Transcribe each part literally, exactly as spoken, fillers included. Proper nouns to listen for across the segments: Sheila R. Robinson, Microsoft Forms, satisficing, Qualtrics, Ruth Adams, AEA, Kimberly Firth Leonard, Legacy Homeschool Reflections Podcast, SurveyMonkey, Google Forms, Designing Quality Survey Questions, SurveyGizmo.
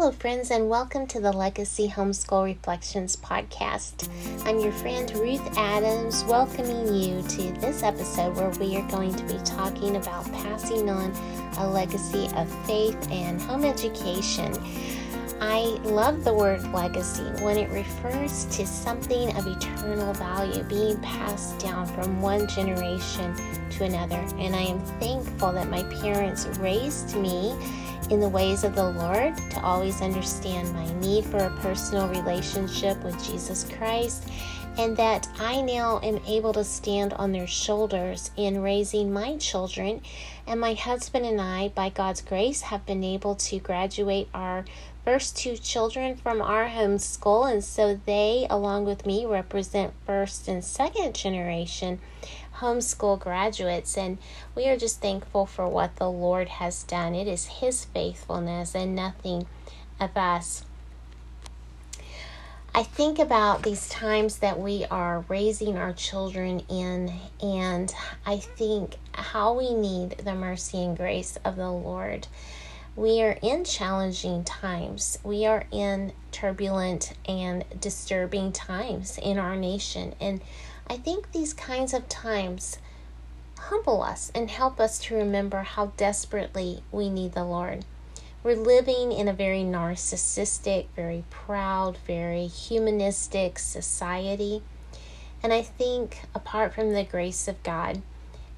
Hello friends, and welcome to the Legacy Homeschool Reflections Podcast. I'm your friend Ruth Adams, welcoming you to this episode where we are going to be talking about passing on a legacy of faith and home education. I love the word legacy when it refers to something of eternal value being passed down from one generation to another, and I am thankful that my parents raised me in the ways of the Lord, to always understand my need for a personal relationship with Jesus Christ, and that I now am able to stand on their shoulders in raising my children. And my husband and I, by God's grace, have been able to graduate our first two children from our homeschool, and so they, along with me, represent first and second generation homeschool graduates, and we are just thankful for what the Lord has done. It is His faithfulness and nothing of us. I think about these times that we are raising our children in, and I think how we need the mercy and grace of the Lord. We are in challenging times. We are in turbulent and disturbing times in our nation, and I think these kinds of times humble us and help us to remember how desperately we need the Lord. We're living in a very narcissistic, very proud, very humanistic society. And I think apart from the grace of God,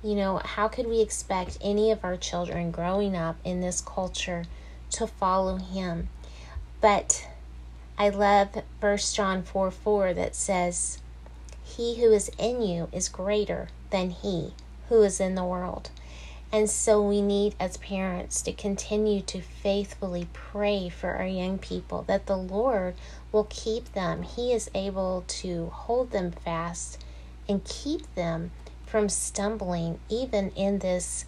you know, how could we expect any of our children growing up in this culture to follow Him? But I love First John four four that says, "He who is in you is greater than he who is in the world." And so we need, as parents, to continue to faithfully pray for our young people that the Lord will keep them. He is able to hold them fast and keep them from stumbling, even in this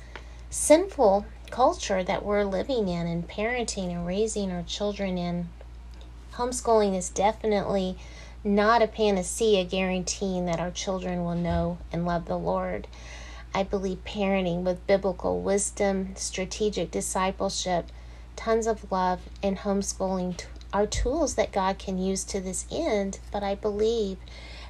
sinful culture that we're living in and parenting and raising our children in. Homeschooling is definitely not a panacea guaranteeing that our children will know and love the Lord. I believe parenting with biblical wisdom, strategic discipleship, tons of love, and homeschooling are tools that God can use to this end, but I believe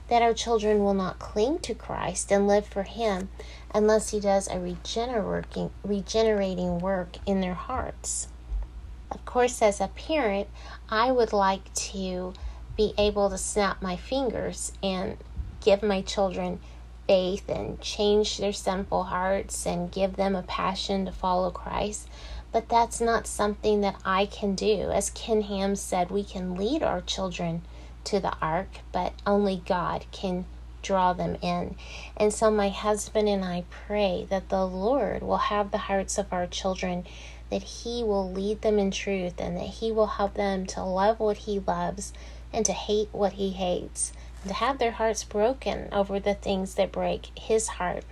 that our children will not cling to Christ and live for Him unless He does a regenerating, regenerating work in their hearts. Of course, as a parent, I would like to be able to snap my fingers and give my children faith and change their sinful hearts and give them a passion to follow Christ. But that's not something that I can do. As Ken Ham said, we can lead our children to the ark, but only God can draw them in. And so my husband and I pray that the Lord will have the hearts of our children, that He will lead them in truth, and that He will help them to love what He loves and to hate what He hates, and to have their hearts broken over the things that break His heart.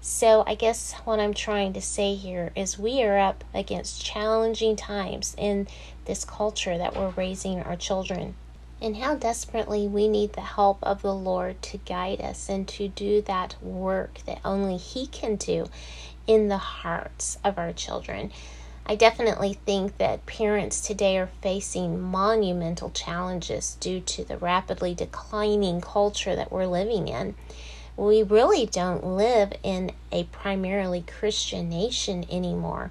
So I guess what I'm trying to say here is we are up against challenging times in this culture that we're raising our children, and how desperately we need the help of the Lord to guide us and to do that work that only He can do in the hearts of our children. I definitely think that parents today are facing monumental challenges due to the rapidly declining culture that we're living in. We really don't live in a primarily Christian nation anymore.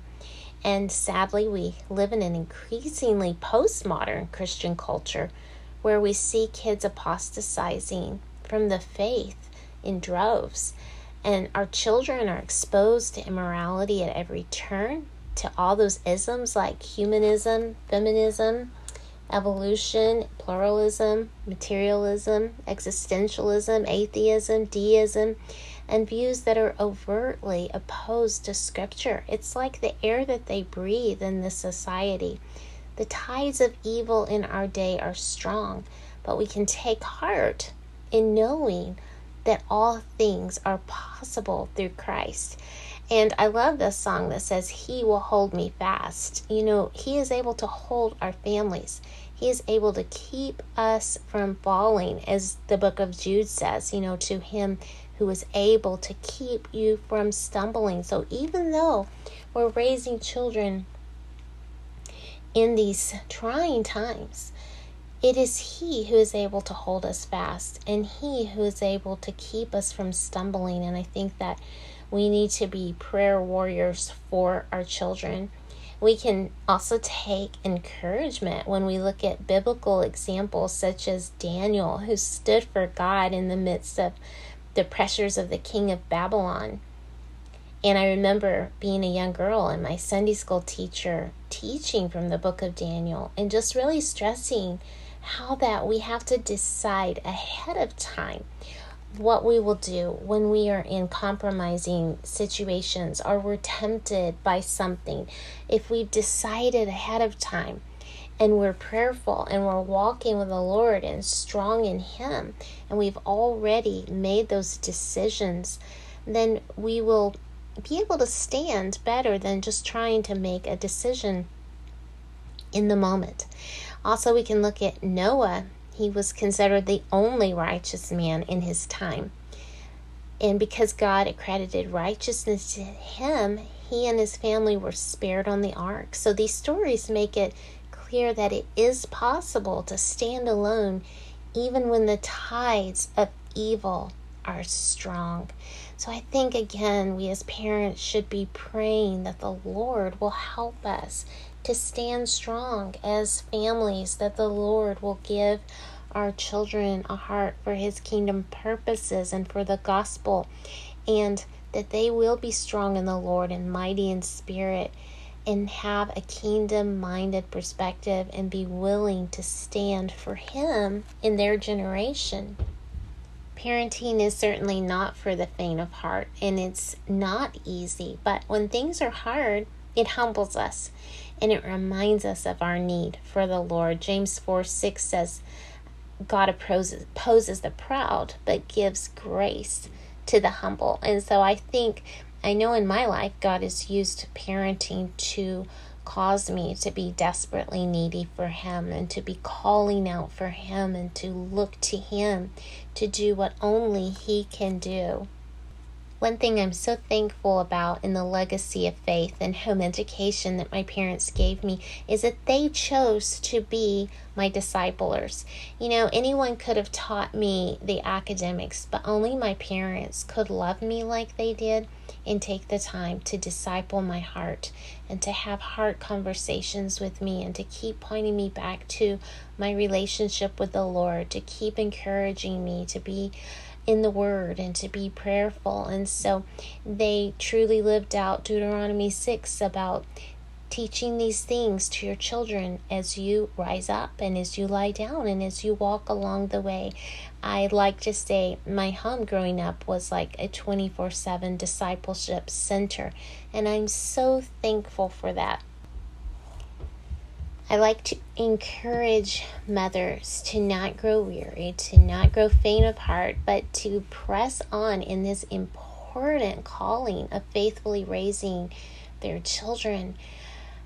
And sadly, we live in an increasingly postmodern Christian culture where we see kids apostatizing from the faith in droves. And our children are exposed to immorality at every turn, to all those isms like humanism, feminism, evolution, pluralism, materialism, existentialism, atheism, deism, and views that are overtly opposed to Scripture. It's like the air that they breathe in this society. The tides of evil in our day are strong, but we can take heart in knowing that all things are possible through Christ. And I love this song that says, "He will hold me fast." You know, He is able to hold our families. He is able to keep us from falling, as the book of Jude says, you know, to Him who is able to keep you from stumbling. So even though we're raising children in these trying times, it is He who is able to hold us fast and He who is able to keep us from stumbling. And I think that we need to be prayer warriors for our children. We can also take encouragement when we look at biblical examples such as Daniel, who stood for God in the midst of the pressures of the king of Babylon. And I remember being a young girl and my Sunday school teacher teaching from the book of Daniel and just really stressing how that we have to decide ahead of time what we will do when we are in compromising situations or we're tempted by something. If we've decided ahead of time and we're prayerful and we're walking with the Lord and strong in Him, and we've already made those decisions, then we will be able to stand better than just trying to make a decision in the moment. Also, we can look at Noah. He was considered the only righteous man in his time. And because God accredited righteousness to him, he and his family were spared on the ark. So these stories make it clear that it is possible to stand alone even when the tides of evil are strong. So I think, again, we as parents should be praying that the Lord will help us to stand strong as families, that the Lord will give our children a heart for His kingdom purposes and for the gospel, and that they will be strong in the Lord and mighty in spirit and have a kingdom-minded perspective and be willing to stand for Him in their generation. Parenting is certainly not for the faint of heart, and it's not easy, but when things are hard, it humbles us, and it reminds us of our need for the Lord. James four six says, God opposes, opposes the proud, but gives grace to the humble. And so I think, I know in my life, God has used parenting to cause me to be desperately needy for Him and to be calling out for Him and to look to Him to do what only He can do. One thing I'm so thankful about in the legacy of faith and home education that my parents gave me is that they chose to be my disciplers. You know, anyone could have taught me the academics, but only my parents could love me like they did and take the time to disciple my heart and to have heart conversations with me and to keep pointing me back to my relationship with the Lord, to keep encouraging me to be in the Word and to be prayerful. And so they truly lived out Deuteronomy six about teaching these things to your children as you rise up and as you lie down and as you walk along the way. I like to say my home growing up was like a twenty-four seven discipleship center, and I'm so thankful for that. I like to encourage mothers to not grow weary, to not grow faint of heart, but to press on in this important calling of faithfully raising their children.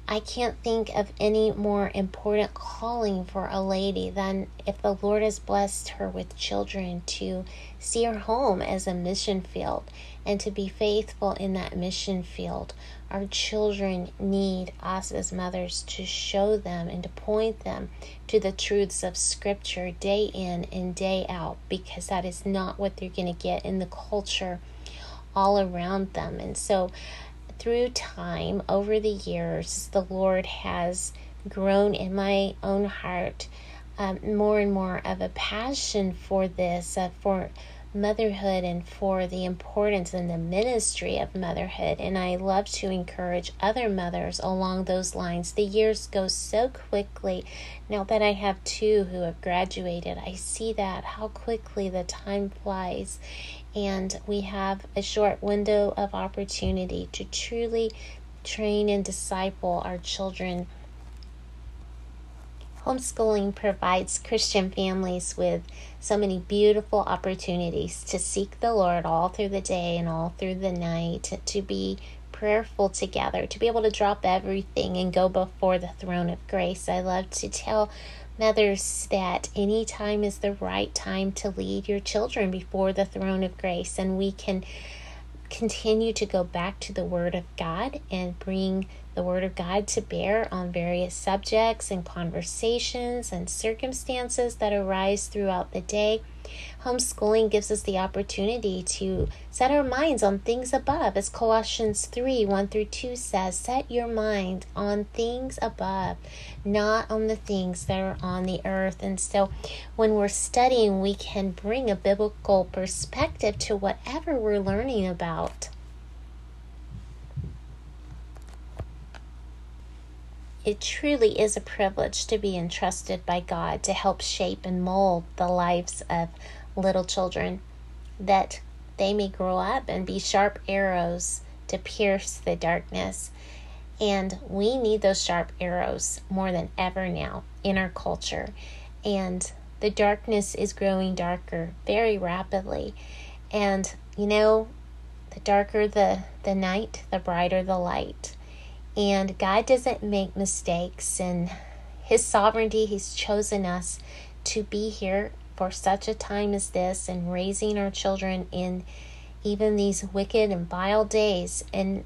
I can't think of any more important calling for a lady than, if the Lord has blessed her with children, to see her home as a mission field and to be faithful in that mission field. Our children need us as mothers to show them and to point them to the truths of Scripture day in and day out, because that is not what they're going to get in the culture all around them. And so through time, over the years, the Lord has grown in my own heart um, more and more of a passion for this, uh, for motherhood and for the importance and the ministry of motherhood. And I love to encourage other mothers along those lines. The years go so quickly. Now that I have two who have graduated, I see that, how quickly the time flies. And we have a short window of opportunity to truly train and disciple our children. Homeschooling provides Christian families with so many beautiful opportunities to seek the Lord all through the day and all through the night, to be prayerful together, to be able to drop everything and go before the throne of grace. I love to tell mothers that any time is the right time to lead your children before the throne of grace, and we can continue to go back to the Word of God and bring the Word of God to bear on various subjects and conversations and circumstances that arise throughout the day. Homeschooling gives us the opportunity to set our minds on things above. As Colossians three, one through two says, set your mind on things above, not on the things that are on the earth. And so when we're studying, we can bring a biblical perspective to whatever we're learning about. It truly is a privilege to be entrusted by God to help shape and mold the lives of little children, that they may grow up and be sharp arrows to pierce the darkness. And we need those sharp arrows more than ever now in our culture. And the darkness is growing darker very rapidly. And, you know, the darker the, the night, the brighter the light. And God doesn't make mistakes. In His sovereignty, He's chosen us to be here for such a time as this and raising our children in even these wicked and vile days. And,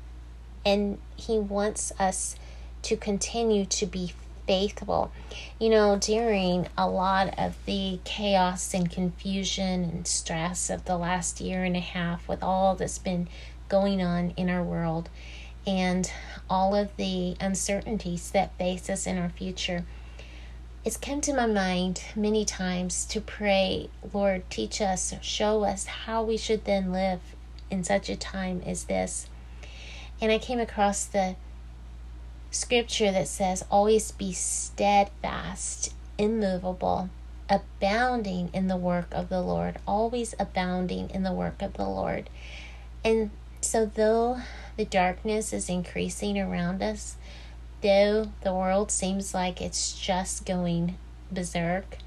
and He wants us to continue to be faithful. You know, during a lot of the chaos and confusion and stress of the last year and a half with all that's been going on in our world, and all of the uncertainties that face us in our future, it's come to my mind many times to pray, Lord, teach us, show us how we should then live in such a time as this. And I came across the scripture that says, always be steadfast, immovable, abounding in the work of the Lord, always abounding in the work of the Lord. And so though the darkness is increasing around us, though the world seems like it's just going berserk,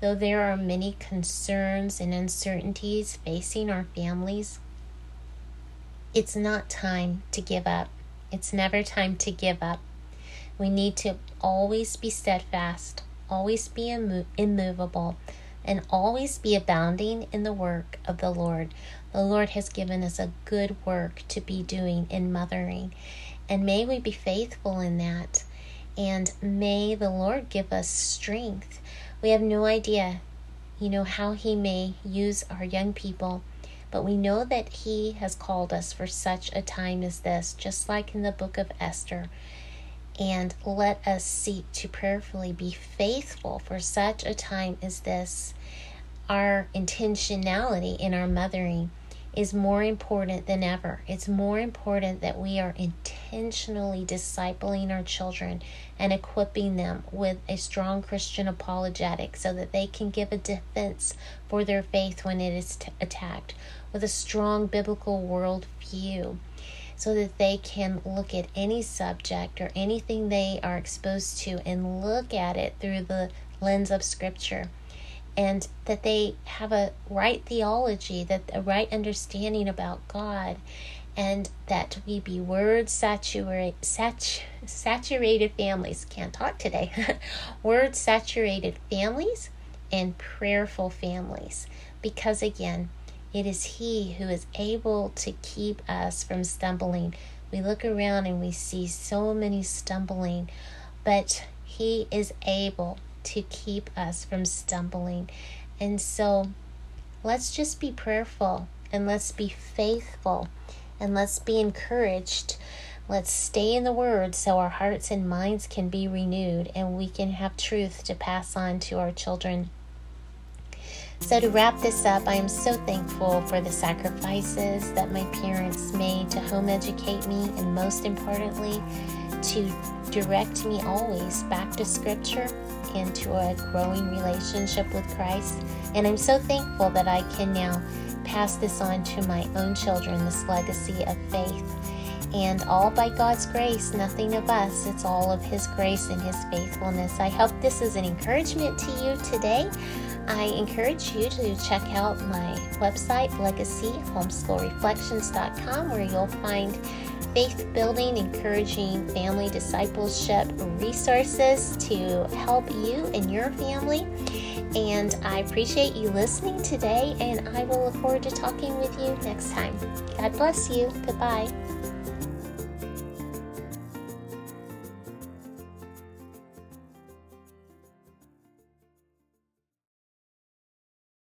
though there are many concerns and uncertainties facing our families, it's not time to give up. It's never time to give up. We need to always be steadfast, always be immo- immovable, and always be abounding in the work of the Lord. The Lord has given us a good work to be doing in mothering, and may we be faithful in that, and may the Lord give us strength. We have no idea, you know, how He may use our young people, but we know that He has called us for such a time as this, just like in the book of Esther. And let us seek to prayerfully be faithful for such a time as this. Our intentionality in our mothering is more important than ever. It's more important that we are intentionally discipling our children and equipping them with a strong Christian apologetic so that they can give a defense for their faith when it is t- attacked, with a strong biblical worldview, so that they can look at any subject or anything they are exposed to and look at it through the lens of Scripture, and that they have a right theology, that a right understanding about God, and that we be word saturated sat- saturated families. Can't talk today. Word saturated families and prayerful families, because again, it is He who is able to keep us from stumbling. We look around and we see so many stumbling, but He is able to keep us from stumbling. And so let's just be prayerful, and let's be faithful, and let's be encouraged. Let's stay in the Word so our hearts and minds can be renewed, and we can have truth to pass on to our children. So to wrap this up, I am so thankful for the sacrifices that my parents made to home educate me, and most importantly, to direct me always back to Scripture and to a growing relationship with Christ. And I'm so thankful that I can now pass this on to my own children, this legacy of faith. And all by God's grace, nothing of us. It's all of His grace and His faithfulness. I hope this is an encouragement to you today. I encourage you to check out my website, legacy homeschool reflections dot com, where you'll find faith-building, encouraging family discipleship resources to help you and your family. And I appreciate you listening today, and I will look forward to talking with you next time. God bless you. Goodbye.